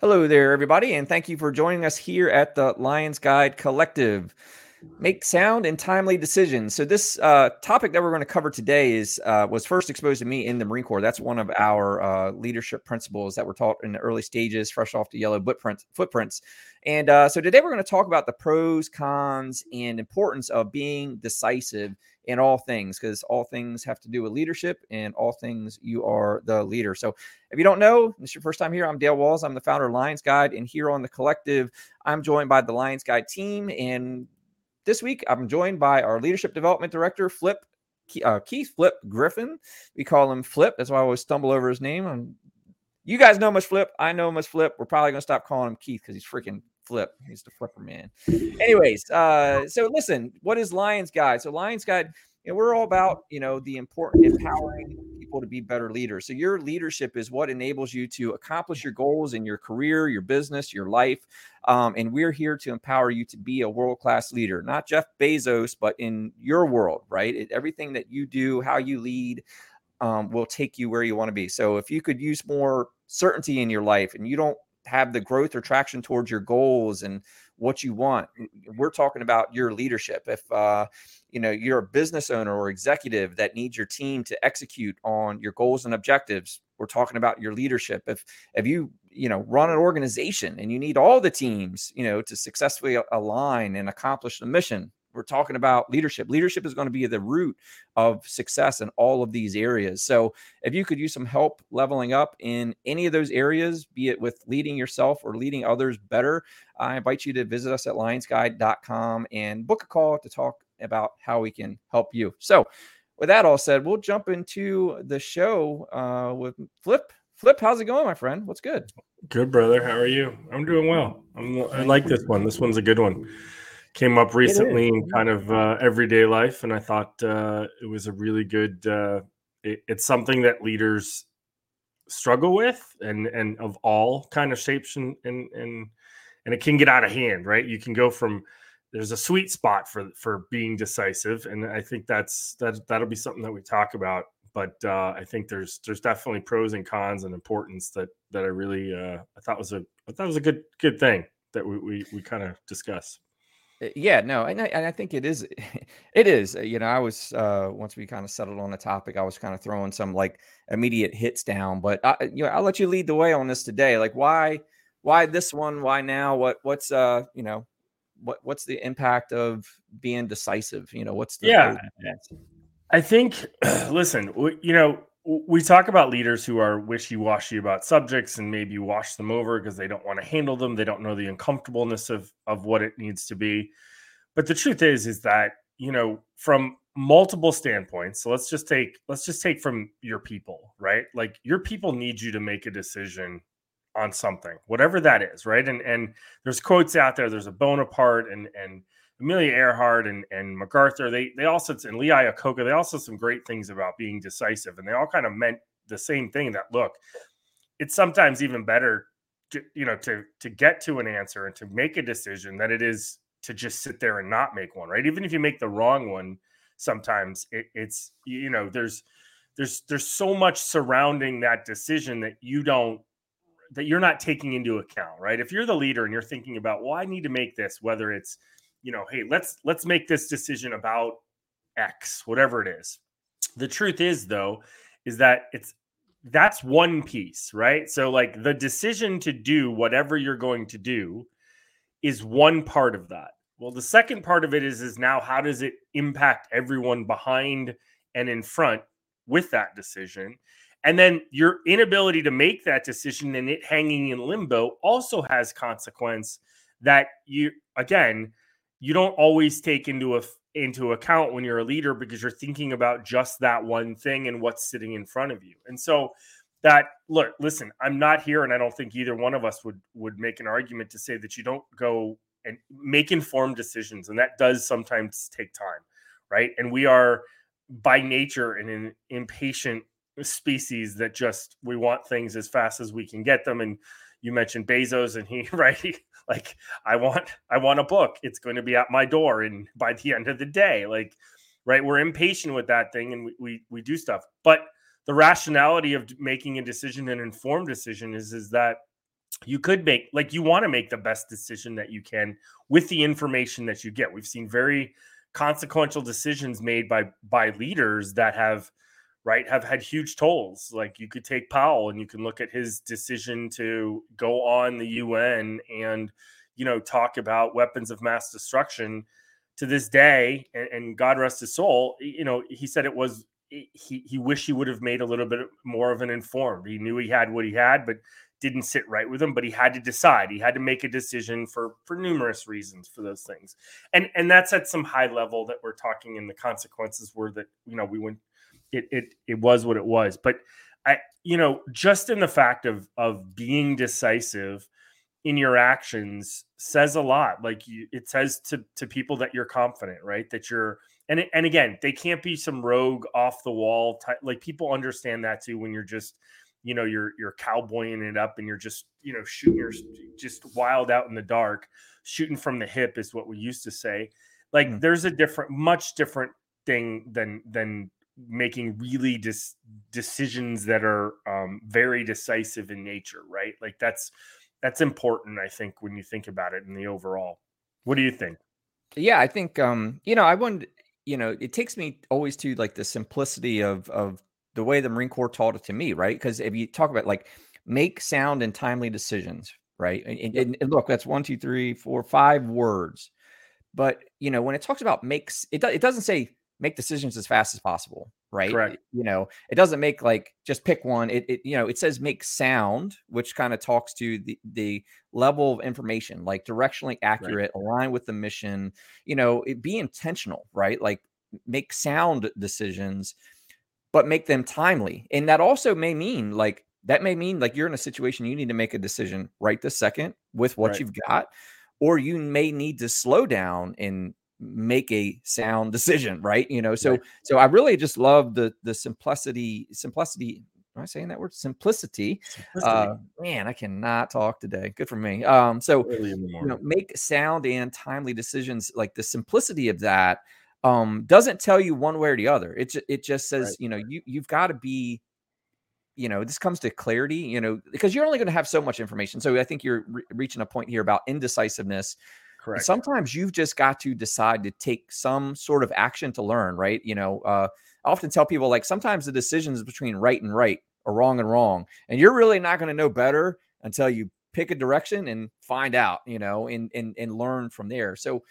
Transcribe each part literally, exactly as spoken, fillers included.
Hello there, everybody, and thank you for joining us here at the Lions Guide Collective. Make sound and timely decisions. So this uh, topic that we're going to cover today is uh, was first exposed to me in the Marine Corps. That's one of our uh, leadership principles that were taught in the early stages, fresh off the yellow footprints. footprints. And uh, so today we're going to talk about the pros, cons, and importance of being decisive in all things, because all things have to do with leadership and all things you are the leader. So if you don't know, this is your first time here, I'm Dale Walls. I'm the founder of Lions Guide. And here on the collective, I'm joined by the Lions Guide team. And this week, I'm joined by our leadership development director, Flip uh, Keith Flip Griffin. We call him Flip. That's why I always stumble over his name. I'm, you guys know him as Flip. I know him as Flip. We're probably going to stop calling him Keith because he's freaking Flip. He's the Flipper man. Anyways, uh, so listen, what is Lions Guide? So Lions Guide, you know, we're all about, you know, the important empowering people to be better leaders. So your leadership is what enables you to accomplish your goals in your career, your business, your life. Um, and we're here to empower you to be a world-class leader, not Jeff Bezos, but in your world, right? It, everything that you do, how you lead, um, will take you where you want to be. So if you could use more certainty in your life and you don't have the growth or traction towards your goals and what you want, we're talking about your leadership. If, uh, you know, you're a business owner or executive that needs your team to execute on your goals and objectives, we're talking about your leadership. If, if you, you know, run an organization and you need all the teams, you know, to successfully align and accomplish the mission, we're talking about leadership. Leadership is going to be the root of success in all of these areas. So if you could use some help leveling up in any of those areas, be it with leading yourself or leading others better, I invite you to visit us at Lions Guide dot com and book a call to talk about how we can help you. So with that all said, we'll jump into the show uh, with Flip. Flip, how's it going, my friend? What's good? Good, brother. How are you? I'm doing well. I'm, I like this one. This one's a good one. Came up recently in kind of uh, everyday life, and I thought uh, it was a really good uh, – it, it's something that leaders struggle with and and of all kind of shapes, and, and and and it can get out of hand, right? You can go from – there's a sweet spot for for being decisive, and I think that's that, that'll be something that we talk about. But uh, I think there's there's definitely pros and cons and importance that that I really uh, – I thought was a I thought was a good good thing that we we, we kind of discuss. Yeah, no, and I, and I think it is, it is, you know, I was, uh, once we kind of settled on the topic, I was kind of throwing some like immediate hits down, but I, you know, I'll let you lead the way on this today. Like why, why this one, why now, what, what's, uh, you know, what, what's the impact of being decisive? You know, what's the, yeah, I think, listen, we, you know, we talk about leaders who are wishy-washy about subjects and maybe wash them over because they don't want to handle them. They don't know the uncomfortableness of, of what it needs to be. But the truth is, is that, you know, from multiple standpoints, so let's just take, let's just take from your people, right? Like your people need you to make a decision on something, whatever that is, right? And, and there's quotes out there, there's a Bonaparte and, and, Amelia Earhart and, and MacArthur, they they all said, and Lee Iacocca, they all said some great things about being decisive. And they all kind of meant the same thing, that, look, it's sometimes even better to, you know, to, to get to an answer and to make a decision than it is to just sit there and not make one, right? Even if you make the wrong one, sometimes it, it's, you know, there's, there's, there's so much surrounding that decision that you don't, that you're not taking into account, right? If you're the leader and you're thinking about, well, I need to make this, whether it's, you know, hey, let's let's make this decision about X, whatever it is. The truth is, though, is that it's that's one piece, right? So like the decision to do whatever you're going to do is one part of that. Well, the second part of it is, is now how does it impact everyone behind and in front with that decision? And then your inability to make that decision and it hanging in limbo also has consequence that you, again, you don't always take into a, into account when you're a leader because you're thinking about just that one thing and what's sitting in front of you. And so that, look, listen, I'm not here and I don't think either one of us would would make an argument to say that you don't go and make informed decisions. And that does sometimes take time, right? And we are by nature an impatient species that just, we want things as fast as we can get them. And you mentioned Bezos and he, right? He, like, I want, I want a book. It's going to be at my door. And by the end of the day, like, right. We're impatient with that thing. And we, we, we do stuff, but the rationality of making a decision, an informed decision is, is that you could make, like, you want to make the best decision that you can with the information that you get. We've seen very consequential decisions made by, by leaders that have, right, have had huge tolls. Like, you could take Powell and you can look at his decision to go on the U N and, you know, talk about weapons of mass destruction to this day. And, and God rest his soul, you know, he said it was, he, he wished he would have made a little bit more of an informed. He knew he had what he had, but didn't sit right with him, but he had to decide. He had to make a decision for, for numerous reasons for those things. And, and that's at some high level that we're talking, and the consequences were that, you know, we went, it, it, it was what it was. But I, you know, just in the fact of, of being decisive in your actions says a lot. Like, you, it says to, to people that you're confident, right? That you're, and, and again, they can't be some rogue off the wall type. Like, people understand that too, when you're just, you know, you're, you're cowboying it up and you're just, you know, shooting, you're just wild out in the dark, shooting from the hip is what we used to say. Like, mm-hmm. there's a different, much different thing than, than making really dis- decisions that are um, very decisive in nature, right? Like, that's, that's important, I think, when you think about it in the overall. What do you think? Yeah, I think, um, you know, I wouldn't, you know, it takes me always to, like, the simplicity of, of, the way the Marine Corps taught it to me, right? Because if you talk about, like, make sound and timely decisions, right? And, and, and look, that's one, two, three, four, five words. But, you know, when it talks about makes, it, do, it doesn't say make decisions as fast as possible, right? Correct. It, you know, it doesn't make, like, just pick one. It, it you know, it says make sound, which kind of talks to the, the level of information, like directionally accurate, right. Align with the mission, you know, it, be intentional, right? Like, make sound decisions, but make them timely. And that also may mean like, that may mean like you're in a situation you need to make a decision right this second with what right. you've got, or you may need to slow down and make a sound decision, right? You know, so, right. so I really just love the, the simplicity, simplicity. Am I saying that word? Simplicity. Simplicity. Uh, man, I cannot talk today. Good for me. Um, so, really you know, make sound and timely decisions. Like, the simplicity of that Um, doesn't tell you one way or the other. It, ju- it just says, right. you know, you, you've got to be, you know, this comes to clarity, you know, because you're only going to have so much information. So I think you're re- reaching a point here about indecisiveness. Correct. And sometimes you've just got to decide to take some sort of action to learn, right? You know, uh, I often tell people, like, sometimes the decisions between right and right or wrong and wrong, and you're really not going to know better until you pick a direction and find out, you know, and, and, and learn from there. So,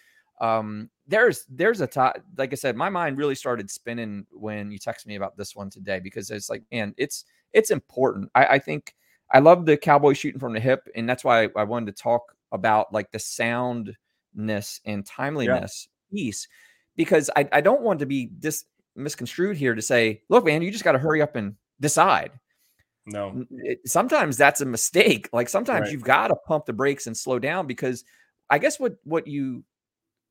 um, There's, there's a time, like I said, my mind really started spinning when you texted me about this one today, because it's like, man, it's, it's important. I, I think I love the cowboy shooting from the hip. And that's why I, I wanted to talk about, like, the soundness and timeliness yeah. piece, because I, I don't want to be dis- misconstrued here to say, look, man, you just got to hurry up and decide. No, it, sometimes that's a mistake. Like, sometimes right. you've got to pump the brakes and slow down, because I guess what, what you,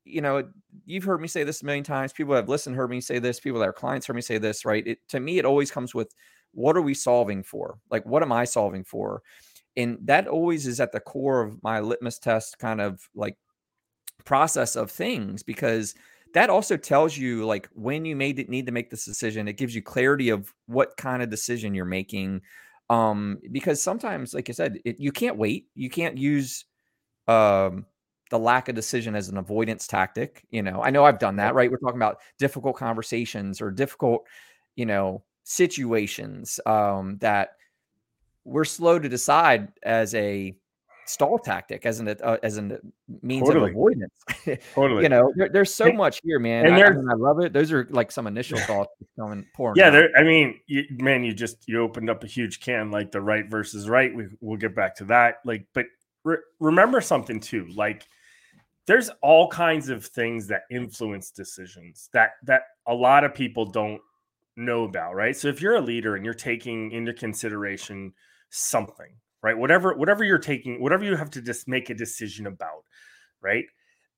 you know, you've heard me say this a million times. People have listened, heard me say this. People that are clients heard me say this, right? It, to me, it always comes with, what are we solving for? Like, what am I solving for? And that always is at the core of my litmus test kind of, like, process of things, because that also tells you, like, when you made it need to make this decision. It gives you clarity of what kind of decision you're making. Um, because sometimes, like I said, it, you can't wait. You can't use, um, the lack of decision as an avoidance tactic. You know, I know I've done that, right? We're talking about difficult conversations or difficult, you know, situations, um, that we're slow to decide as a stall tactic, as an, uh, as a means totally. Of avoidance. Totally. You know, there, there's so much here, man. And I, I, mean, I love it. Those are, like, some initial thoughts coming pouring. Yeah. There, I mean, you, man, you just, you opened up a huge can, like the right versus right. We, we'll get back to that. Like, but re- remember something too, like, there's all kinds of things that influence decisions that, that a lot of people don't know about, right? So if you're a leader and you're taking into consideration something, right? Whatever, whatever you're taking, whatever you have to just make a decision about, right?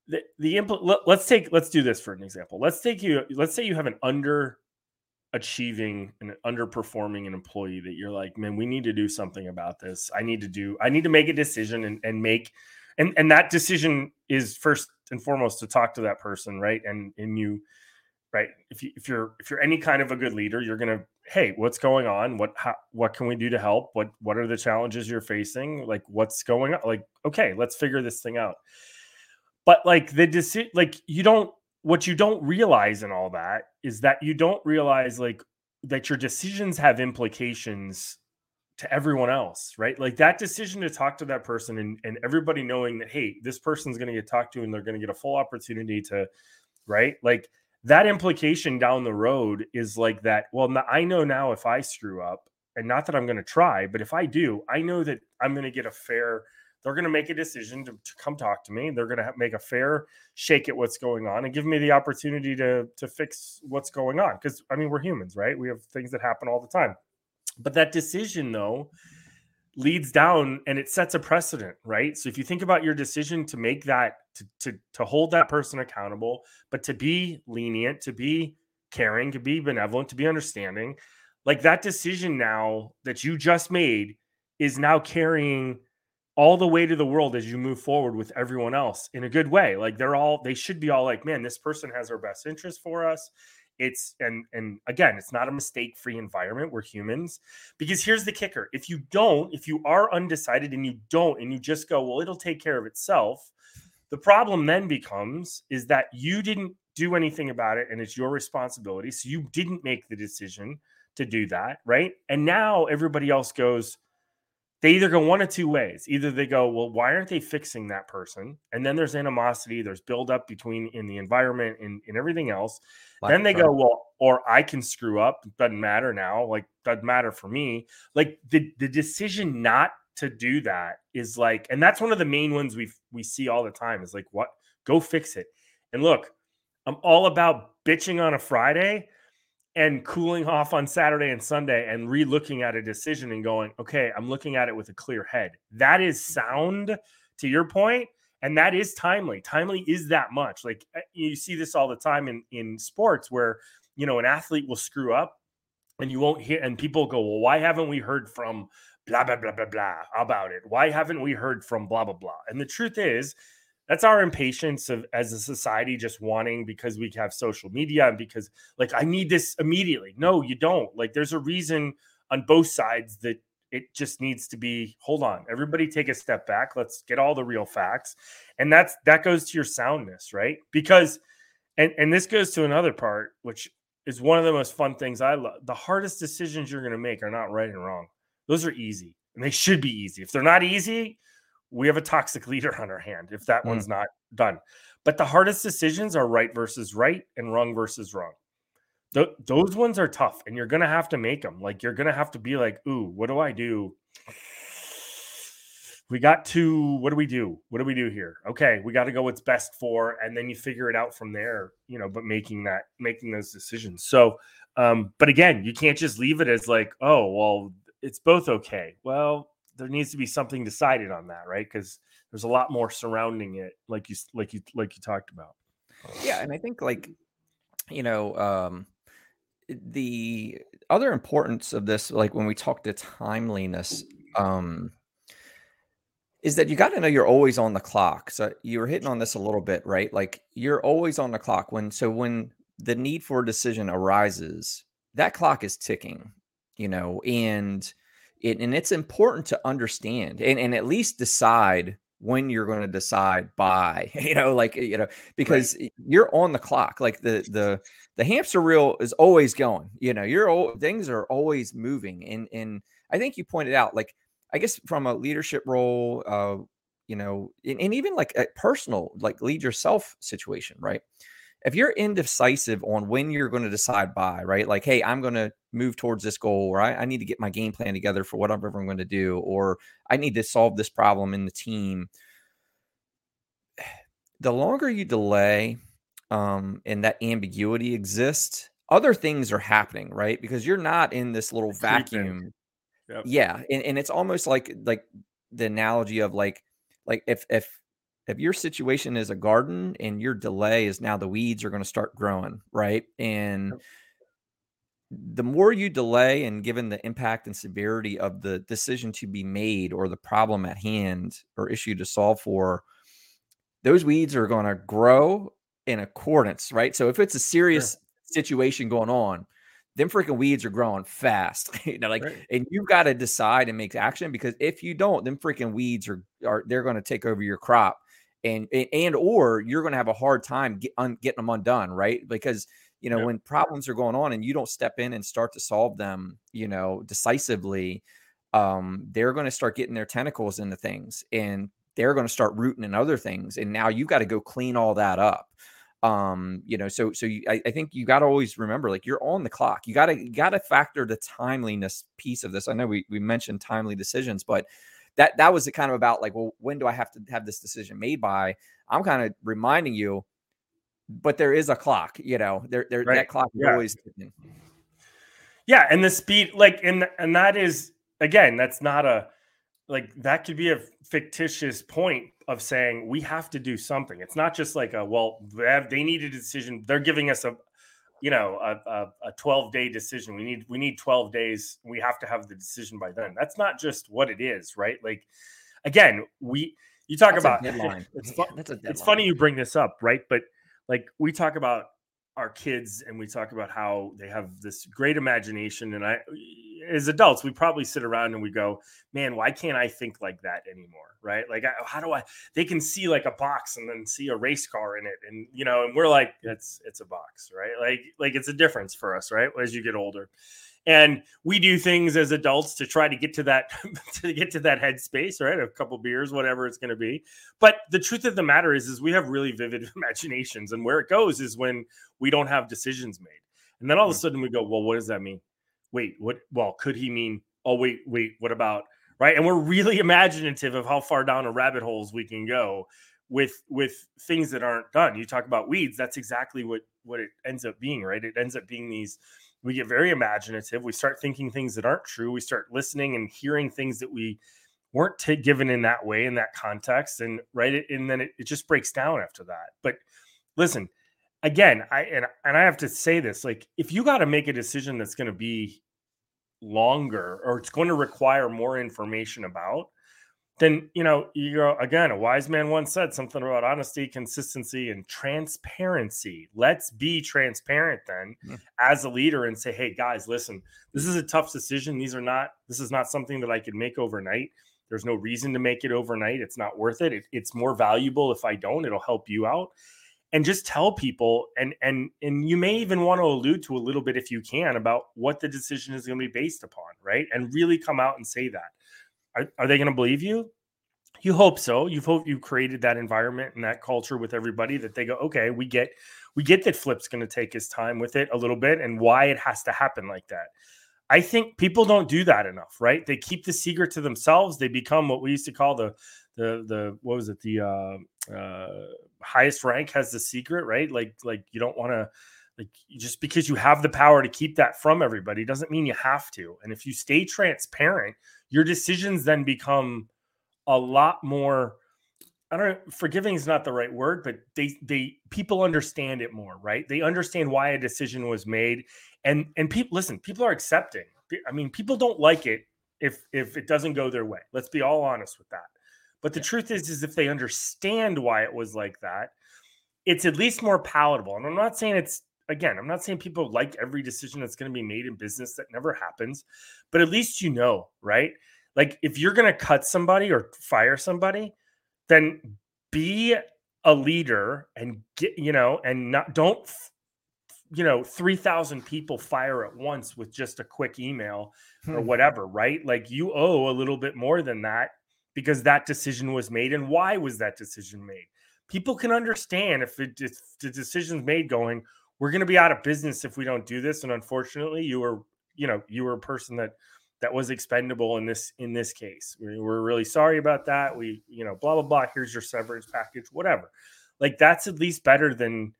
The, the impl- let's take, let's do this for an example. Let's take you, let's say you have an underachieving and underperforming an employee that you're like, man, we need to do something about this. I need to do, I need to make a decision and, and make And and that decision is first and foremost to talk to that person, right? And and you, right? If you if you're if you're any kind of a good leader, you're gonna hey, what's going on? What, how, what can we do to help? What, what are the challenges you're facing? Like, what's going on? Like, okay, let's figure this thing out. But like the decision, like you don't, what you don't realize in all that is that you don't realize like that your decisions have implications to everyone else, right? Like that decision to talk to that person and, and everybody knowing that, hey, this person's going to get talked to and they're going to get a full opportunity to, right? Like that implication down the road is like that, well, I know now if I screw up, and not that I'm going to try, but if I do, I know that I'm going to get a fair, they're going to make a decision to, to come talk to me. They're going to make a fair shake at what's going on and give me the opportunity to, to fix what's going on. Because, I mean, we're humans, right? We have things that happen all the time. But that decision, though, leads down and it sets a precedent, right? So if you think about your decision to make that, to, to, to hold that person accountable, but to be lenient, to be caring, to be benevolent, to be understanding, like that decision now that you just made is now carrying all the way to the world as you move forward with everyone else in a good way. Like they're all, they should be all like, man, this person has our best interest for us. It's, and, and again, it's not a mistake-free environment. We're humans, because here's the kicker. If you don't, if you are undecided and you don't, and you just go, well, it'll take care of itself. The problem then becomes is that you didn't do anything about it and it's your responsibility. So you didn't make the decision to do that. Right. And now everybody else goes, they either go one of two ways. Either they go, well, why aren't they fixing that person? And then there's animosity, there's buildup between in the environment and, and everything else. Like then they go, well, or I can screw up. It doesn't matter now. Like, doesn't matter for me. Like the, the decision not to do that is like, and that's one of the main ones we we see all the time is like, what? Go fix it. And look, I'm all about bitching on a Friday and cooling off on Saturday and Sunday and re-looking at a decision and going, okay, I'm looking at it with a clear head. That is sound, to your point, and that is timely. Timely is that much. Like you see this all the time in, in sports where, you know, an athlete will screw up and you won't hear, and people go, well, why haven't we heard from blah, blah, blah, blah, blah about it? Why haven't we heard from blah, blah, blah? And the truth is, that's our impatience of as a society, just wanting because we have social media and because like, I need this immediately. No, you don't. Like there's a reason on both sides that it just needs to be, hold on, everybody take a step back. Let's get all the real facts. And that's, that goes to your soundness, right? Because, and, and this goes to another part, which is one of the most fun things I love. The hardest decisions you're going to make are not right and wrong. Those are easy and they should be easy. If they're not easy, we have a toxic leader on our hand if that one's mm. not done. But the hardest decisions are right versus right and wrong versus wrong. Th- those ones are tough and you're going to have to make them. Like you're going to have to be like, ooh, what do I do? We got to, what do we do? What do we do here? Okay, we got to go what's best for, and then you figure it out from there, you know, but making that, making those decisions. So, um, but again, you can't just leave it as like, oh, well, it's both okay. Well, there needs to be something decided on that, right? Because there's a lot more surrounding it, like you, like you, like you talked about. Yeah, and I think like, you know, um, the other importance of this, like when we talk to timeliness, um, is that you got to know you're always on the clock. So you were hitting on this a little bit, right? Like you're always on the clock when, so when the need for a decision arises, that clock is ticking, you know, and It, and it's important to understand and, and at least decide when you're going to decide by, you know, like, you know, because right. You're on the clock, like the, the, the hamster wheel is always going, you know, you're all, things are always moving. And, and I think you pointed out, like, I guess from a leadership role, uh, you know, and, and even like a personal, like lead yourself situation, right? If you're indecisive on when you're going to decide by, right? Like, hey, I'm going to move towards this goal, or I, I need to get my game plan together for whatever I'm going to do, or I need to solve this problem in the team. The longer you delay um, and that ambiguity exists, other things are happening, right? Because you're not in this little vacuum. Yep. Yeah. And, and it's almost like, like the analogy of like, like if, if, If your situation is a garden and your delay is now the weeds are going to start growing, right? And the more you delay and given the impact and severity of the decision to be made or the problem at hand or issue to solve for, those weeds are going to grow in accordance, right? So if it's a serious Sure. situation going on, them freaking weeds are growing fast. you know, like, right. And you've got to decide and make action, because if you don't, them freaking weeds are, are they're going to take over your crop, and, and, and, or you're going to have a hard time get, un, getting them undone. Right. Because, you know, yeah. when problems are going on and you don't step in and start to solve them, you know, decisively, um, they're going to start getting their tentacles into things, and they're going to start rooting in other things. And now you've got to go clean all that up. Um, you know, so, so you, I, I think you got to always remember, like, you're on the clock. You got to, you got to factor the timeliness piece of this. I know we, we mentioned timely decisions, but that, that was kind of about like, well, when do I have to have this decision made by? I'm kind of reminding you, but there is a clock, you know, there, there, right. that clock is yeah. always. Yeah. And the speed, like, and, and that is, again, that's not a, like, that could be a fictitious point of saying we have to do something. It's not just like a, well, they, have, they need a decision. They're giving us a, you know, a, a, a twelve day decision. We need, we need twelve days. We have to have the decision by then. That's not just what it is, right? Like, again, we, you talk That's about, a deadline. It's, yeah, that's a deadline. It's funny you bring this up, right? But like, we talk about our kids and we talk about how they have this great imagination. And I, as adults, we probably sit around and we go, man, why can't I think like that anymore? Right. Like, I, how do I, they can see like a box and then see a race car in it. And, you know, and we're like, it's, it's a box, right? Like, like it's a difference for us, right? As you get older. And we do things as adults to try to get to that, to get to that headspace, right? A couple beers, whatever it's going to be. But the truth of the matter is, is we have really vivid imaginations, and where it goes is when we don't have decisions made. And then all of a sudden we go, well, what does that mean? Wait, what? Well, could he mean, oh, wait, wait, what about, right? And we're really imaginative of how far down a rabbit holes we can go with, with things that aren't done. You talk about weeds. That's exactly what, what it ends up being, right? It ends up being these, we get very imaginative. We start thinking things that aren't true. We start listening and hearing things that we weren't t- given in that way, in that context. And right. It, and then it, it just breaks down after that. But listen, again, I, and, and I have to say this, like, if you got to make a decision that's going to be longer, or it's going to require more information about, then, you know, you go, again, a wise man once said something about honesty, consistency, and transparency. Let's be transparent then yeah. as a leader and say, hey guys, listen, this is a tough decision. These are not, this is not something that I could make overnight. There's no reason to make it overnight. It's not worth it. it it's more valuable if I don't. It'll help you out. And just tell people, and and and you may even want to allude to a little bit, if you can, about what the decision is going to be based upon, right? And really come out and say that. Are, are they going to believe you? You hope so. You've hope you created that environment and that culture with everybody that they go, okay, we get, we get that Flip's going to take his time with it a little bit, and why it has to happen like that. I think people don't do that enough, right? They keep the secret to themselves. They become what we used to call the the the what was it the uh, uh, highest rank has the secret, right? Like like you don't want to. Like, just because you have the power to keep that from everybody doesn't mean you have to. And if you stay transparent, your decisions then become a lot more, I don't forgiving is not the right word, but they, they, people understand it more, right? They understand why a decision was made. And, and people, listen, people are accepting. I mean, people don't like it if, if it doesn't go their way. Let's be all honest with that. But the yeah. truth is, is if they understand why it was like that, it's at least more palatable. And I'm not saying it's, Again, I'm not saying people like every decision that's going to be made in business. That never happens. But at least you know, right? Like, if you're going to cut somebody or fire somebody, then be a leader and get, you know, and not, don't, you know, three thousand people fire at once with just a quick email hmm. or whatever, right? Like, you owe a little bit more than that, because that decision was made. And why was that decision made? People can understand if, it, if the decision's made going, we're going to be out of business if we don't do this. And unfortunately, you were, you know, you were a person that that was expendable in this in this case. We were really sorry about that. We, you know, blah, blah, blah. Here's your severance package, whatever. Like, that's at least better than,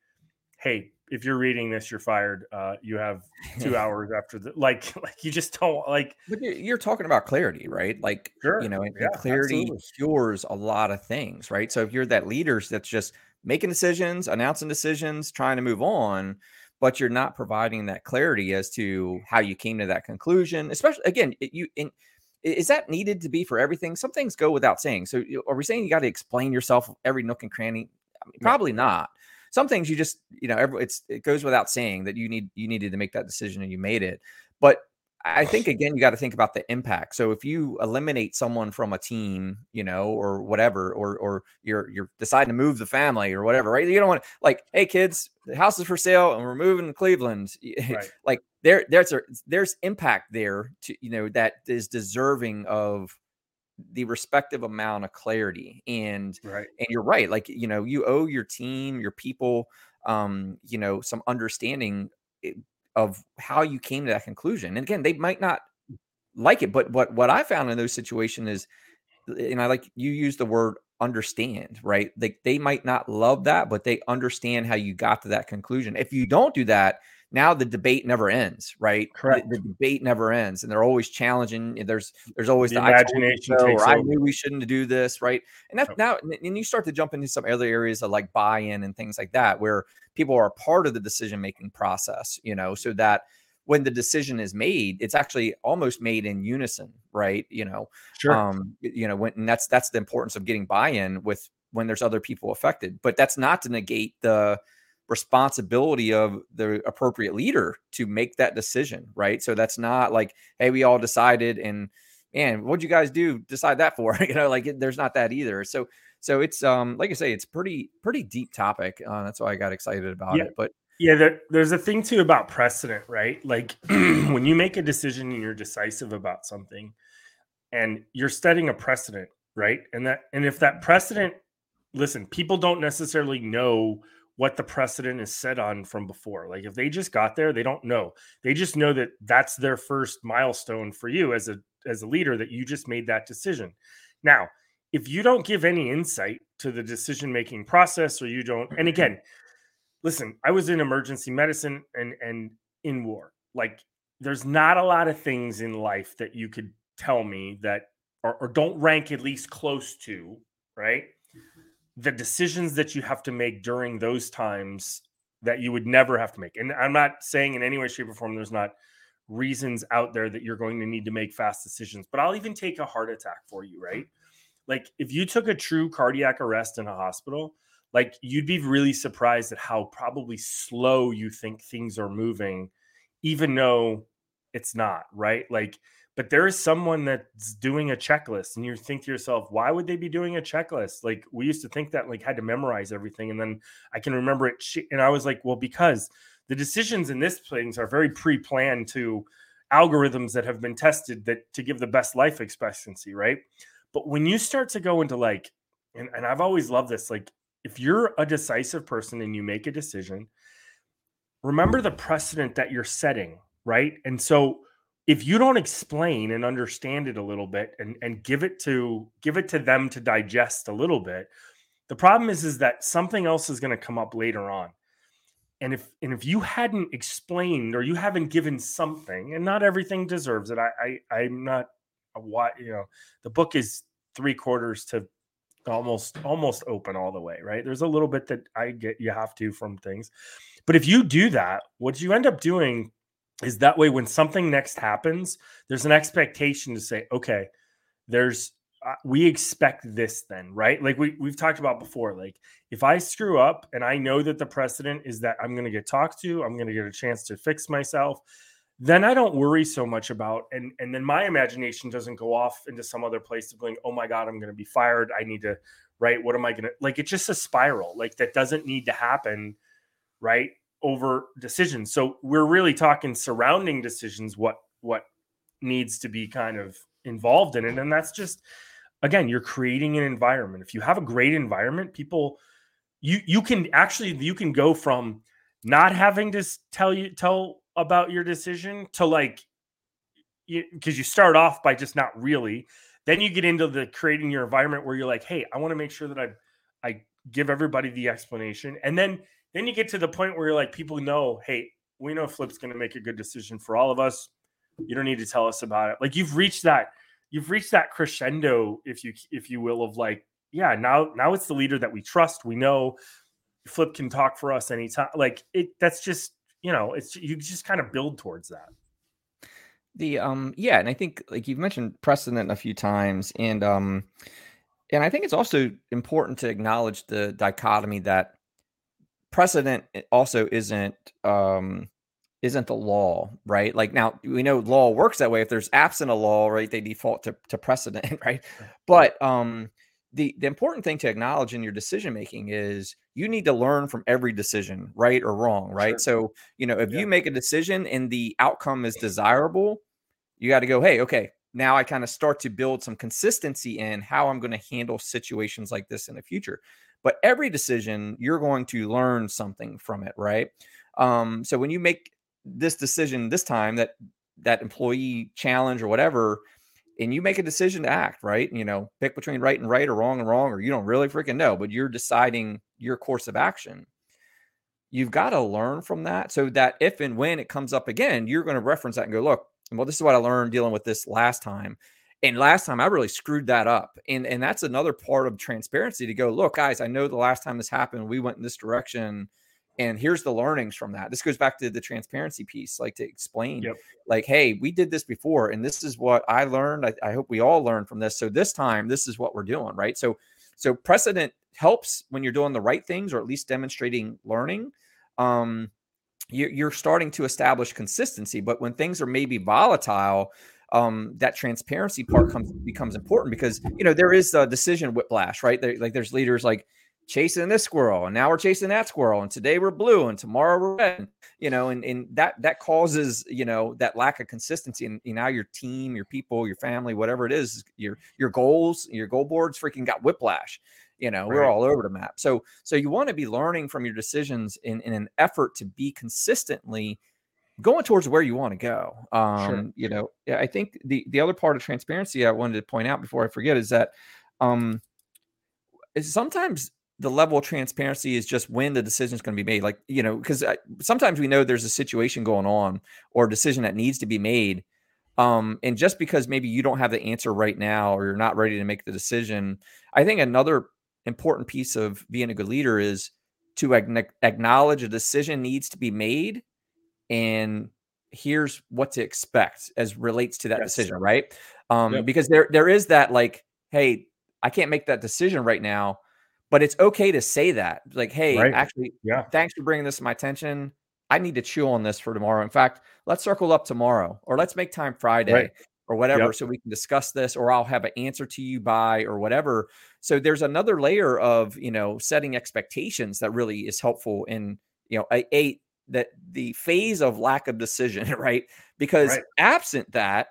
hey, if you're reading this, you're fired. Uh, you have two hours after the, like, like you just don't like. But you're talking about clarity, right? Like, sure, you know, yeah, clarity absolutely. Cures a lot of things, right? So if you're that leader that's just making decisions, announcing decisions, trying to move on, but you're not providing that clarity as to how you came to that conclusion. Especially, again, it, you in, is that needed to be for everything? Some things go without saying. So are we saying you got to explain yourself every nook and cranny? I mean, probably not. some things you just, you know, every, it's, it goes without saying that you need, you needed to make that decision and you made it. But I think, again, you got to think about the impact. So if you eliminate someone from a team, you know, or whatever, or or you're you're deciding to move the family or whatever, right? You don't want to, like, hey, kids, the house is for sale and we're moving to Cleveland. Right. Like there, there's a, there's impact there to, you know, that is deserving of the respective amount of clarity. And right. and you're right, like, you know, you owe your team, your people, um, you know, some understanding It, of how you came to that conclusion. And again, they might not like it, but what, what I found in those situations is, and I like, you use the word understand, right? Like they might not love that, but they understand how you got to that conclusion. If you don't do that, now the debate never ends, right? Correct. The, the debate never ends. And they're always challenging. There's, there's always the, the imagination. I, takes or, I knew we shouldn't do this. Right. And that's now, and you start to jump into some other areas of like buy-in and things like that, where people are part of the decision-making process, you know, so that when the decision is made, it's actually almost made in unison. Right. You know, sure. um, you know, when, and that's, that's the importance of getting buy-in with when there's other people affected, but that's not to negate the responsibility of the appropriate leader to make that decision, right? So that's not like, hey, we all decided and man, what'd you guys do decide that for? You know, like there's not that either. So so it's um like I say, it's pretty pretty deep topic. Uh, that's why I got excited about yeah. it. But yeah, there, there's a thing too about precedent, right? Like when you make a decision and you're decisive about something and you're setting a precedent, right? And that and if that precedent, listen, people don't necessarily know what the precedent is set on from before. Like if they just got there, they don't know. They just know that that's their first milestone for you as a, as a leader, that you just made that decision. Now, if you don't give any insight to the decision-making process or you don't, and again, listen, I was in emergency medicine and, and in war, like there's not a lot of things in life that you could tell me that, or, or don't rank at least close to, right? The decisions that you have to make during those times that you would never have to make. And I'm not saying in any way, shape, or form, there's not reasons out there that you're going to need to make fast decisions, but I'll even take a heart attack for you, right? Like if you took a true cardiac arrest in a hospital, like you'd be really surprised at how probably slow you think things are moving, even though it's not, right? Like, but there is someone that's doing a checklist and you think to yourself, why would they be doing a checklist? Like we used to think that like had to memorize everything. And then I can remember it. And I was like, well, because the decisions in this things are very pre-planned to algorithms that have been tested that to give the best life expectancy. Right. But when you start to go into like, and, and I've always loved this, like if you're a decisive person and you make a decision, remember the precedent that you're setting. Right. And so if you don't explain and understand it a little bit and, and give it to give it to them to digest a little bit, the problem is, is that something else is going to come up later on. And if and if you hadn't explained or you haven't given something, and not everything deserves it. I, I I'm not a what you know, the book is three quarters to almost almost open all the way, right? There's a little bit that I get you have to from things. But if you do that, what you end up doing is that way when something next happens, there's an expectation to say, okay, there's, uh, we expect this then, right? Like we, we've talked about before, like if I screw up and I know that the precedent is that I'm going to get talked to, I'm going to get a chance to fix myself, then I don't worry so much about, and, and then my imagination doesn't go off into some other place of going, oh my God, I'm going to be fired. I need to, right? What am I going to, like, it's just a spiral, like that doesn't need to happen, right? Over decisions. So we're really talking surrounding decisions, what, what needs to be kind of involved in it. And that's just, again, you're creating an environment. If you have a great environment, people, you, you can actually, you can go from not having to tell you, tell about your decision to like, you, cause you start off by just not really, then you get into the creating your environment where you're like, hey, I want to make sure that I, I give everybody the explanation. And then Then you get to the point where you're like, people know, hey, we know Flip's going to make a good decision for all of us. You don't need to tell us about it. Like you've reached that, you've reached that crescendo, if you if you will, of like, yeah, now now it's the leader that we trust. We know Flip can talk for us anytime. Like it, that's just, you know, it's you just kind of build towards that. The um yeah, and I think like you've mentioned precedent a few times, and um, and I think it's also important to acknowledge the dichotomy that precedent also isn't um, isn't the law, right? Like now we know law works that way. If there's absent a law, right, they default to, to precedent, right? But um, the the important thing to acknowledge in your decision making is you need to learn from every decision, right or wrong, right? Sure. So you know if yeah. you make a decision and the outcome is desirable, you got to go, hey, okay. Now I kind of start to build some consistency in how I'm going to handle situations like this in the future. But every decision, you're going to learn something from it, right? Um, so when you make this decision this time, that that employee challenge or whatever, and you make a decision to act, right? You know, pick between right and right or wrong and wrong, or you don't really freaking know, but you're deciding your course of action. You've got to learn from that so that if and when it comes up again, you're going to reference that and go, look, well, this is what I learned dealing with this last time. And last time I really screwed that up. And, and that's another part of transparency to go, look, guys, I know the last time this happened, we went in this direction and here's the learnings from that. This goes back to the transparency piece, like to explain yep. like, hey, we did this before and this is what I learned. I, I hope we all learned from this. So this time, this is what we're doing, right? So, so precedent helps when you're doing the right things or at least demonstrating learning. Um, You're starting to establish consistency, but when things are maybe volatile, um, that transparency part comes becomes important because you know there is a decision whiplash, right? There, like there's leaders like chasing this squirrel, and now we're chasing that squirrel, and today we're blue, and tomorrow we're red, you know, and and that that causes you know that lack of consistency, and you know, your team, your people, your family, whatever it is, your your goals, your goal boards, freaking got whiplash. You know, we're right. all over the map. So, so you want to be learning from your decisions in, in an effort to be consistently going towards where you want to go. Um, sure. You know, I think the, the other part of transparency I wanted to point out before I forget is that um, is sometimes the level of transparency is just when the decision is going to be made. Like, you know, because sometimes we know there's a situation going on or a decision that needs to be made. Um, and just because maybe you don't have the answer right now or you're not ready to make the decision, I think another important piece of being a good leader is to ag- acknowledge a decision needs to be made and here's what to expect as relates to that yes. decision. Right. Um, yep. Because there, there is that like, hey, I can't make that decision right now, but it's okay to say that like, hey, right. actually, yeah. thanks for bringing this to my attention. I need to chew on this for tomorrow. In fact, let's circle up tomorrow or let's make time Friday. Right. or whatever, yep. so we can discuss this, or I'll have an answer to you by, or whatever. So there's another layer of, you know, setting expectations that really is helpful in, you know, a, a that the phase of lack of decision, right? Because right. absent that,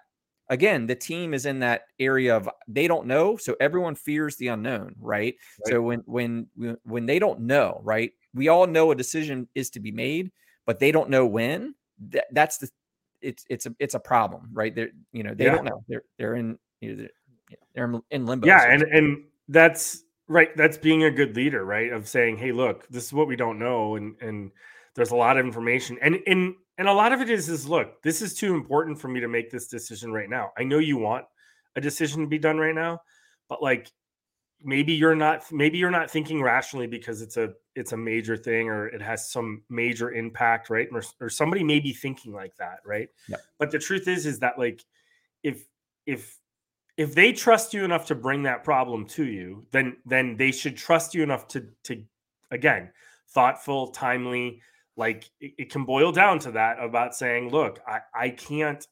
again, the team is in that area of, they don't know. So everyone fears the unknown, right? right. So when, when, when they don't know, right, we all know a decision is to be made, but they don't know when. Th- that's the it's, it's a, it's a problem, right? They're, you know, they yeah. don't know they're, they're in, you know, they're in limbo. Yeah. And, and that's right. That's being a good leader, right? Of saying, hey, look, this is what we don't know. And, and there's a lot of information and, and, and a lot of it is, is look, this is too important for me to make this decision right now. I know you want a decision to be done right now, but like, maybe you're not, maybe you're not thinking rationally because it's a, it's a major thing or it has some major impact. Right. Or, or somebody may be thinking like that. Right. Yep. But the truth is, is that like, if, if, if they trust you enough to bring that problem to you, then, then they should trust you enough to, to again, thoughtful, timely, like it, it can boil down to that about saying, look, I, I can't,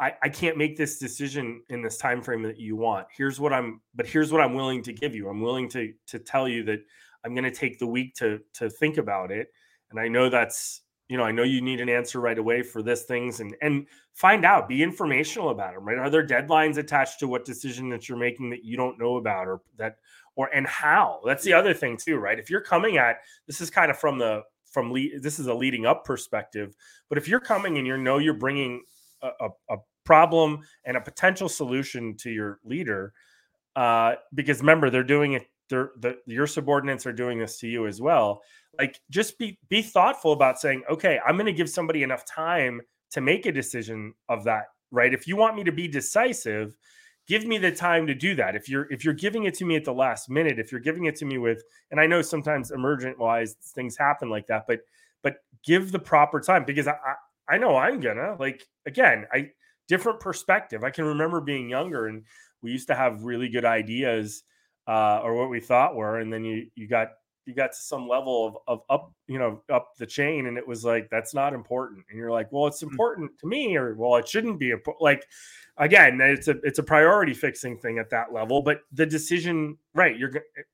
I, I can't make this decision in this time frame that you want. Here's what I'm, but here's what I'm willing to give you. I'm willing to to tell you that I'm going to take the week to to think about it. And I know that's, you know, I know you need an answer right away for this things and and find out, be informational about them, right? Are there deadlines attached to what decision that you're making that you don't know about or that, or, and how? That's the other thing too, right? If you're coming at, this is kind of from the, from lead, this is a leading up perspective, but if you're coming and you know you're bringing a, a problem and a potential solution to your leader, uh, because remember they're doing it. They're, the, your subordinates are doing this to you as well. Like, just be be thoughtful about saying, okay, I'm going to give somebody enough time to make a decision of that, right? If you want me to be decisive, give me the time to do that. If you're if you're giving it to me at the last minute, if you're giving it to me with, and I know sometimes emergent wise things happen like that, but but give the proper time because I. I I know I'm gonna like, again, I different perspective. I can remember being younger and we used to have really good ideas uh, or what we thought were. And then you, you got you got to some level of, of up, you know, up the chain, and it was like, that's not important. And you're like, well, it's important mm-hmm. to me, or, well, it shouldn't be. Imp-. Like, again, it's a, it's a priority fixing thing at that level, but the decision, right. You're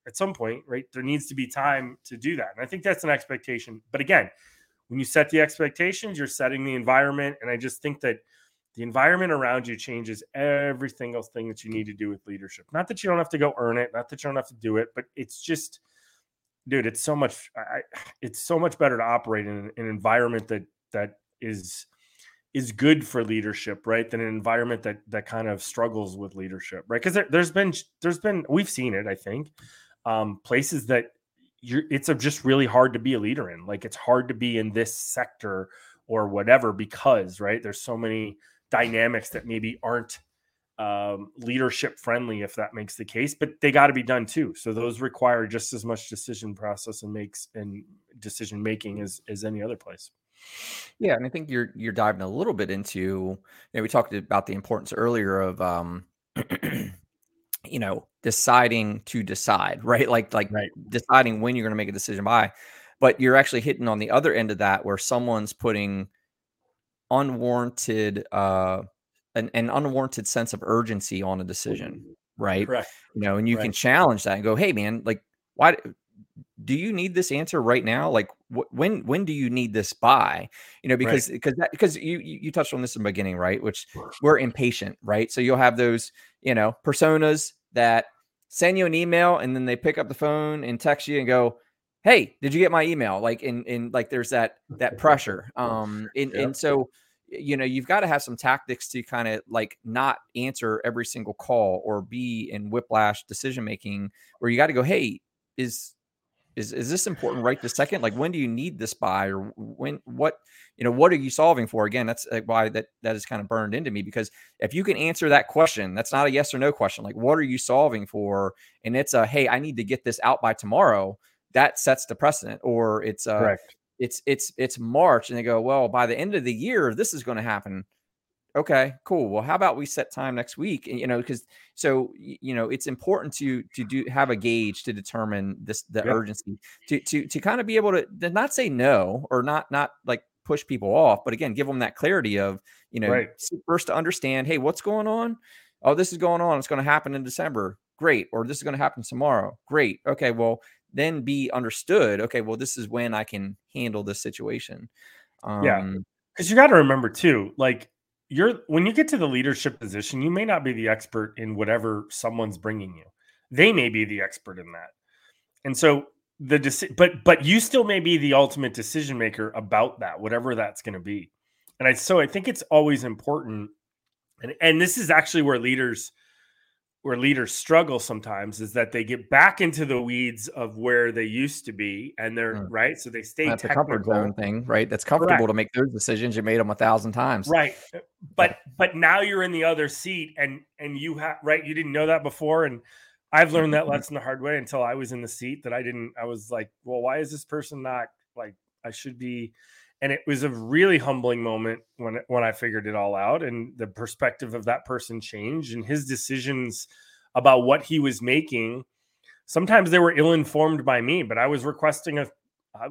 at some point, right. There needs to be time to do that. And I think that's an expectation. But again, when you set the expectations, you're setting the environment. And I just think that the environment around you changes every single thing that you need to do with leadership. Not that you don't have to go earn it, not that you don't have to do it, but it's just, dude, it's so much, I, it's so much better to operate in an environment that, that is, is good for leadership, right? Than an environment that, that kind of struggles with leadership, right? Cause there, there's been, there's been, we've seen it, I think, um, places that you're, it's a just really hard to be a leader in. Like, it's hard to be in this sector or whatever, because, right, there's so many dynamics that maybe aren't um, leadership friendly, if that makes the case, but they got to be done too. So those require just as much decision process and makes and decision making as, as any other place. Yeah. And I think you're, you're diving a little bit into, you know, we talked about the importance earlier of, um, you know, deciding to decide, right? Like, like right. deciding when you're going to make a decision by, but you're actually hitting on the other end of that, where someone's putting unwarranted, uh, an, an unwarranted sense of urgency on a decision, right? Correct. You know, and you Correct. Can challenge that and go, hey man, like, why do you need this answer right now? Like wh- when, when do you need this by, you know, because, right. because, that, because you, you touched on this in the beginning, right? Which we're impatient, right? So you'll have those, you know, personas that send you an email and then they pick up the phone and text you and go, hey, did you get my email? Like in, in like, there's that, that pressure. Um, and, yeah. and so, you know, you've got to have some tactics to kind of like not answer every single call or be in whiplash decision-making, where you got to go, hey, is, is, is this important right this second? Like, when do you need this by, or when, what, you know, what are you solving for? Again, that's like why that, that is kind of burned into me, because if you can answer that question, that's not a yes or no question. Like, what are you solving for? And it's a, hey, I need to get this out by tomorrow. That sets the precedent. Or it's, uh, Correct. It's it's it's March, and they go, well, by the end of the year, this is going to happen. Okay, cool. Well, how about we set time next week? And, you know, because so you know, it's important to to do have a gauge to determine this the yeah. urgency to to to kind of be able to, to not say no, or not not like push people off, but again, give them that clarity of, you know, right. first to understand, hey, what's going on? Oh, this is going on. It's going to happen in December. Great. Or this is going to happen tomorrow. Great. Okay. Well. Then be understood. Okay, well, this is when I can handle this situation. Um, yeah, because you got to remember too, like you're when you get to the leadership position, you may not be the expert in whatever someone's bringing you. They may be the expert in that, and so the deci- but but you still may be the ultimate decision maker about that, whatever that's going to be. And I so I think it's always important, and and this is actually where leaders. where leaders struggle sometimes is that they get back into the weeds of where they used to be, and they're mm. right. So they stay that's technical. That's a comfort zone thing, right? That's comfortable Correct. To make those decisions. You made them a thousand times. Right. But, but now you're in the other seat, and, and you have, right. You didn't know that before. And I've learned that lesson the hard way until I was in the seat that I didn't, I was like, well, why is this person not like, I should be. And it was a really humbling moment when when I figured it all out, and the perspective of that person changed, and his decisions about what he was making. Sometimes they were ill-informed by me, but I was requesting a,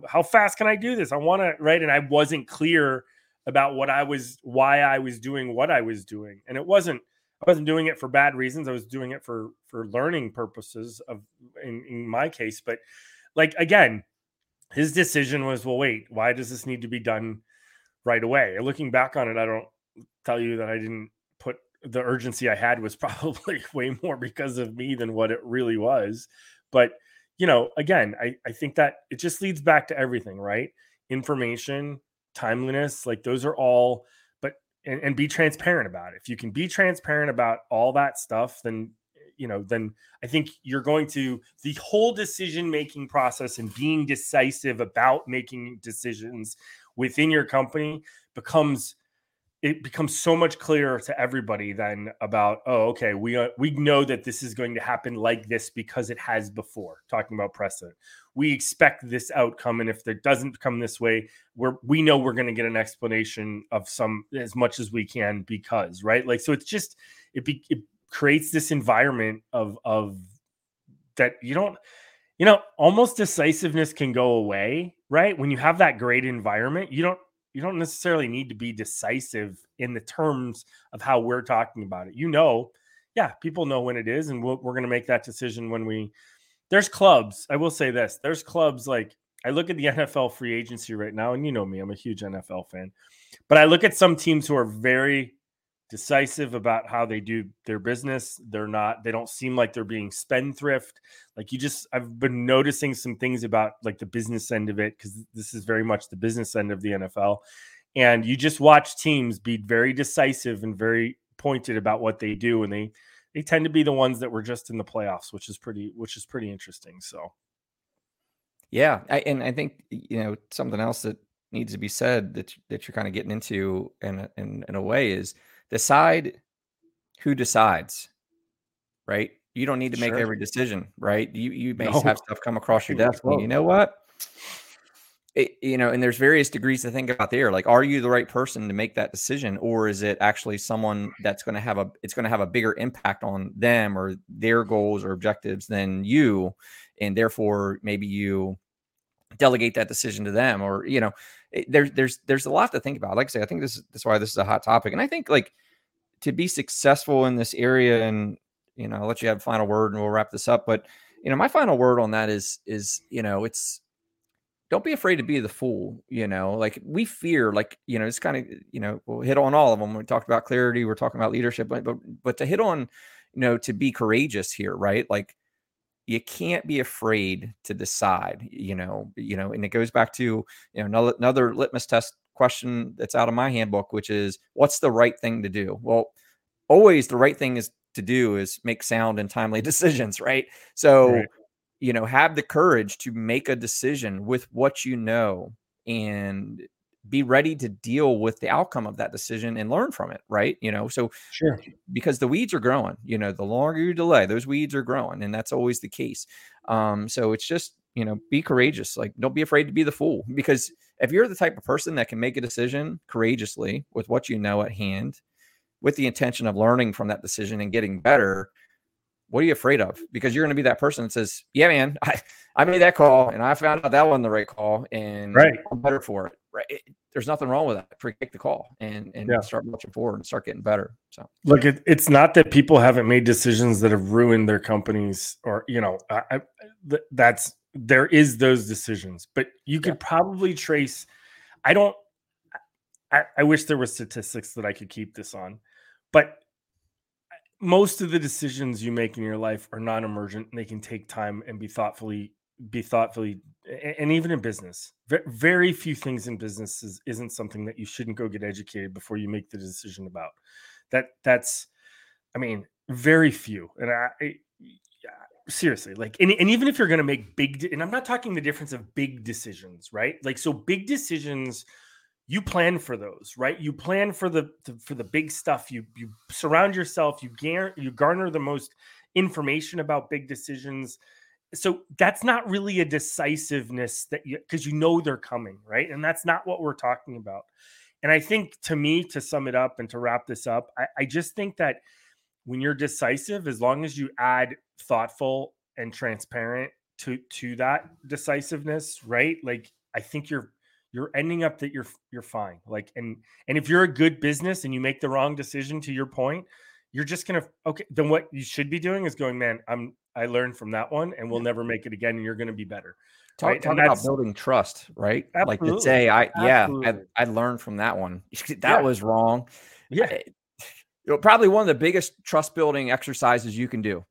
how fast can I do this? I want to, right? And I wasn't clear about what I was, why I was doing what I was doing. And it wasn't, I wasn't doing it for bad reasons. I was doing it for, for learning purposes of, in, in my case, but like, again, his decision was, well, wait, why does this need to be done right away? And looking back on it, I don't tell you that I didn't put the urgency I had was probably way more because of me than what it really was. But, you know, again, I, I think that it just leads back to everything, right? Information, timeliness, like those are all, but, and, and be transparent about it. If you can be transparent about all that stuff, then you know, then I think you're going to the whole decision-making process and being decisive about making decisions within your company becomes, it becomes so much clearer to everybody then about, oh, okay, we, uh, we know that this is going to happen like this because it has before, talking about precedent. We expect this outcome. And if it doesn't come this way, we're, we know we're going to get an explanation of some, as much as we can, because, right. Like, so it's just, it be, it, creates this environment of, of that you don't, you know, almost decisiveness can go away, right? When you have that great environment, you don't you don't necessarily need to be decisive in the terms of how we're talking about it. You know, yeah, people know when it is, and we'll, we're going to make that decision when we. There's clubs. I will say this. There's clubs like I look at the N F L free agency right now, and you know me, I'm a huge N F L fan, but I look at some teams who are very decisive about how they do their business. They're not, they don't seem like they're being spendthrift. Like you just, I've been noticing some things about like the business end of it, because this is very much the business end of the N F L. And you just watch teams be very decisive and very pointed about what they do. And they, they tend to be the ones that were just in the playoffs, which is pretty, which is pretty interesting. So. Yeah. I, and I think, you know, something else that needs to be said that, that you're kind of getting into in, in, in a way is, decide who decides, right? You don't need to make sure. every decision, right? You you may no. have stuff come across your desk. And you know what? It, you know, and there's various degrees to think about there. Like, are you the right person to make that decision, or is it actually someone that's going to have a it's going to have a bigger impact on them or their goals or objectives than you, and therefore maybe you delegate that decision to them, or you know, there's there's there's a lot to think about. Like I say, I think this that's why this is a hot topic, and I think like. To be successful in this area, and you know, I'll let you have a final word and we'll wrap this up. But you know, my final word on that is is, you know, it's don't be afraid to be the fool, you know, like we fear, like, you know, it's kind of, you know, we'll hit on all of them. We talked about clarity, we're talking about leadership, but but, but to hit on, you know, to be courageous here, right? Like you can't be afraid to decide, you know, you know, and it goes back to, you know, another, another litmus test question that's out of my handbook, which is what's the right thing to do? Well, always the right thing is to do is make sound and timely decisions, right? So, right. you know, have the courage to make a decision with what you know and be ready to deal with the outcome of that decision and learn from it, right? You know, so sure, because the weeds are growing, you know, the longer you delay, those weeds are growing, and that's always the case. Um, so it's just, you know, be courageous. Like, don't be afraid to be the fool, because if you're the type of person that can make a decision courageously with what you know at hand, with the intention of learning from that decision and getting better, what are you afraid of? Because you're going to be that person that says, yeah, man, I, I made that call and I found out that wasn't the right call, and right. I'm better for it. Right. It, there's nothing wrong with that. Take the call and, and yeah. start looking forward and start getting better. So look, it, it's not that people haven't made decisions that have ruined their companies, or, you know, I, I, th- that's, there is those decisions, but you could yeah. probably trace, I don't, I, I wish there were statistics that I could keep this on, but most of the decisions you make in your life are non-emergent, and they can take time and be thoughtfully, be thoughtfully, and even in business, very few things in business is, isn't something that you shouldn't go get educated before you make the decision about. That that's, I mean, very few. And I, I seriously, like, and, and even if you're going to make big, and I'm not talking the difference of big decisions, right? Like, so big decisions, you plan for those, right? You plan for the, the for the big stuff. You you surround yourself. You gar- you garner the most information about big decisions. So that's not really a decisiveness that you, because you know they're coming, right? And that's not what we're talking about. And I think, to me, to sum it up and to wrap this up, I, I just think that when you're decisive, as long as you add thoughtful and transparent to to that decisiveness, right? Like, I think you're you're ending up that you're you're fine. Like, and and if you're a good business and you make the wrong decision, to your point, you're just gonna okay. Then what you should be doing is going, man, I'm I learned from that one, and we'll never make it again, and you're gonna be better. Talk, right? talk about building trust, right? Absolutely. Like to say, I absolutely. yeah, I, I learned from that one. that yeah. was wrong. Yeah. I, You know, probably one of the biggest trust building exercises you can do.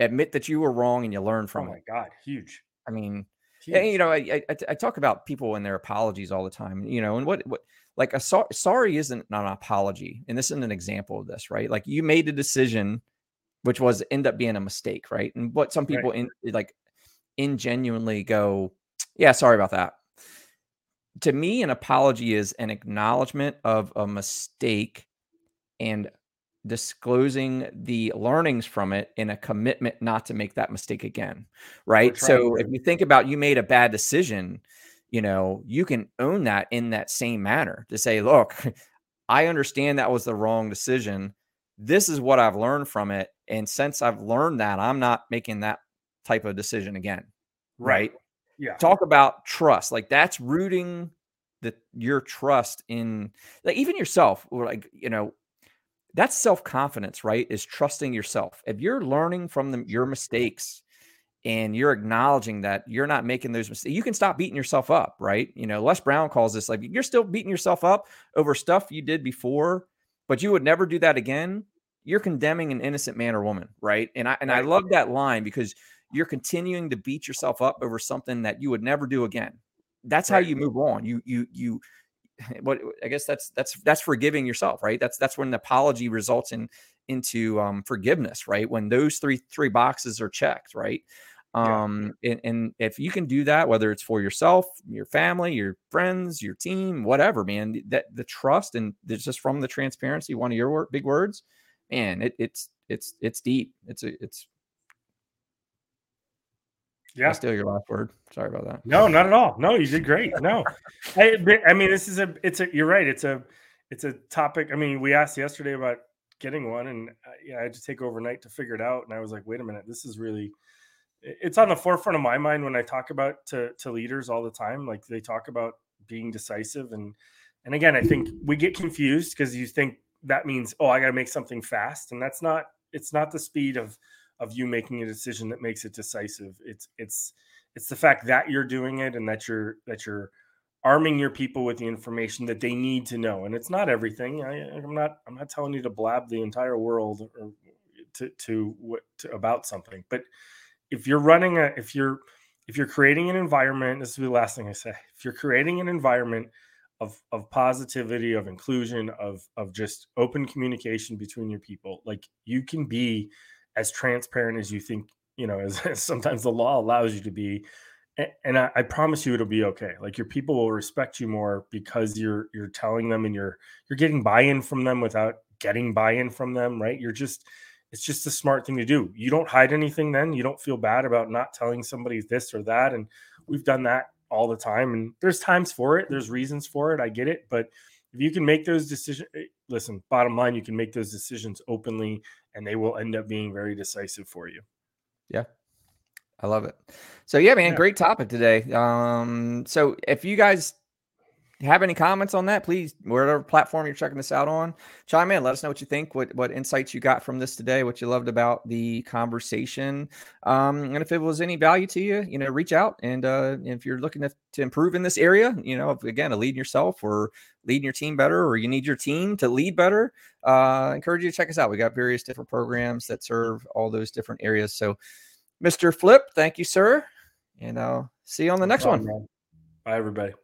Admit that you were wrong and you learn from it. Oh my God, huge. I mean, huge. And, you know, I, I I talk about people and their apologies all the time, you know, and what, what like a so- sorry isn't an apology. And this isn't an example of this, right? Like you made a decision, which was end up being a mistake, right? And what some people right. in, like ingenuinely go, yeah, sorry about that. To me, an apology is an acknowledgement of a mistake and disclosing the learnings from it in a commitment not to make that mistake again, right? So if you think about, you made a bad decision, you know, you can own that in that same manner to say, look, I understand that was the wrong decision. This is what I've learned from it. And since I've learned that, I'm not making that type of decision again. right? Yeah. Talk about trust. Like that's rooting the, your trust in like even yourself, or like, you know, that's self-confidence, right? Is trusting yourself. If you're learning from the, your mistakes and you're acknowledging that you're not making those mistakes, you can stop beating yourself up, right? You know, Les Brown calls this like, you're still beating yourself up over stuff you did before, but you would never do that again. You're condemning an innocent man or woman, right? And I and I love that line because you're continuing to beat yourself up over something that you would never do again. That's how you move on. You you you. What I guess that's that's that's forgiving yourself, right? That's that's when an apology results in into um, forgiveness, right? When those three three boxes are checked, right? Um, and, and if you can do that, whether it's for yourself, your family, your friends, your team, whatever, man, that the trust and just from the transparency, one of your word, big words. Man, it, it's it's it's deep. It's a, it's. Yeah, I steal your last word. Sorry about that. No, not at all. No, you did great. No, I, I mean this is a it's a you're right. It's a it's a topic. I mean, we asked yesterday about getting one, and I, yeah, I had to take overnight to figure it out. And I was like, wait a minute, this is really. It's on the forefront of my mind when I talk about to to leaders all the time. Like they talk about being decisive, and and again, I think we get confused because you think. That means, oh, I got to make something fast. And that's not, it's not the speed of, of you making a decision that makes it decisive. It's, it's, it's the fact that you're doing it and that you're, that you're arming your people with the information that they need to know. And it's not everything. I, I'm not, I'm not telling you to blab the entire world or to, to what to, about something, but if you're running a, if you're, if you're creating an environment, this will be the last thing I say, if you're creating an environment Of, of positivity, of inclusion, of of just open communication between your people. Like you can be as transparent as you think, you know, as, as sometimes the law allows you to be. And, and I, I promise you it'll be okay. Like your people will respect you more because you're you're telling them and you're you're getting buy-in from them without getting buy-in from them, right? You're just, it's just a smart thing to do. You don't hide anything then. You don't feel bad about not telling somebody this or that. And we've done that all the time. And there's times for it. There's reasons for it. I get it. But if you can make those decisions, listen, bottom line, you can make those decisions openly and they will end up being very decisive for you. Yeah. I love it. So yeah, man, yeah. Great topic today. Um, so if you guys have any comments on that, please, whatever platform you're checking this out on, chime in, let us know what you think, what, what insights you got from this today, what you loved about the conversation. Um, and if it was any value to you, you know, reach out. And uh, if you're looking to, to improve in this area, you know, again, a leading yourself or leading your team better, or you need your team to lead better, uh, I encourage you to check us out. We got various different programs that serve all those different areas. So Mister Flip, thank you, sir. And I'll see you on the next one. Bye, everybody.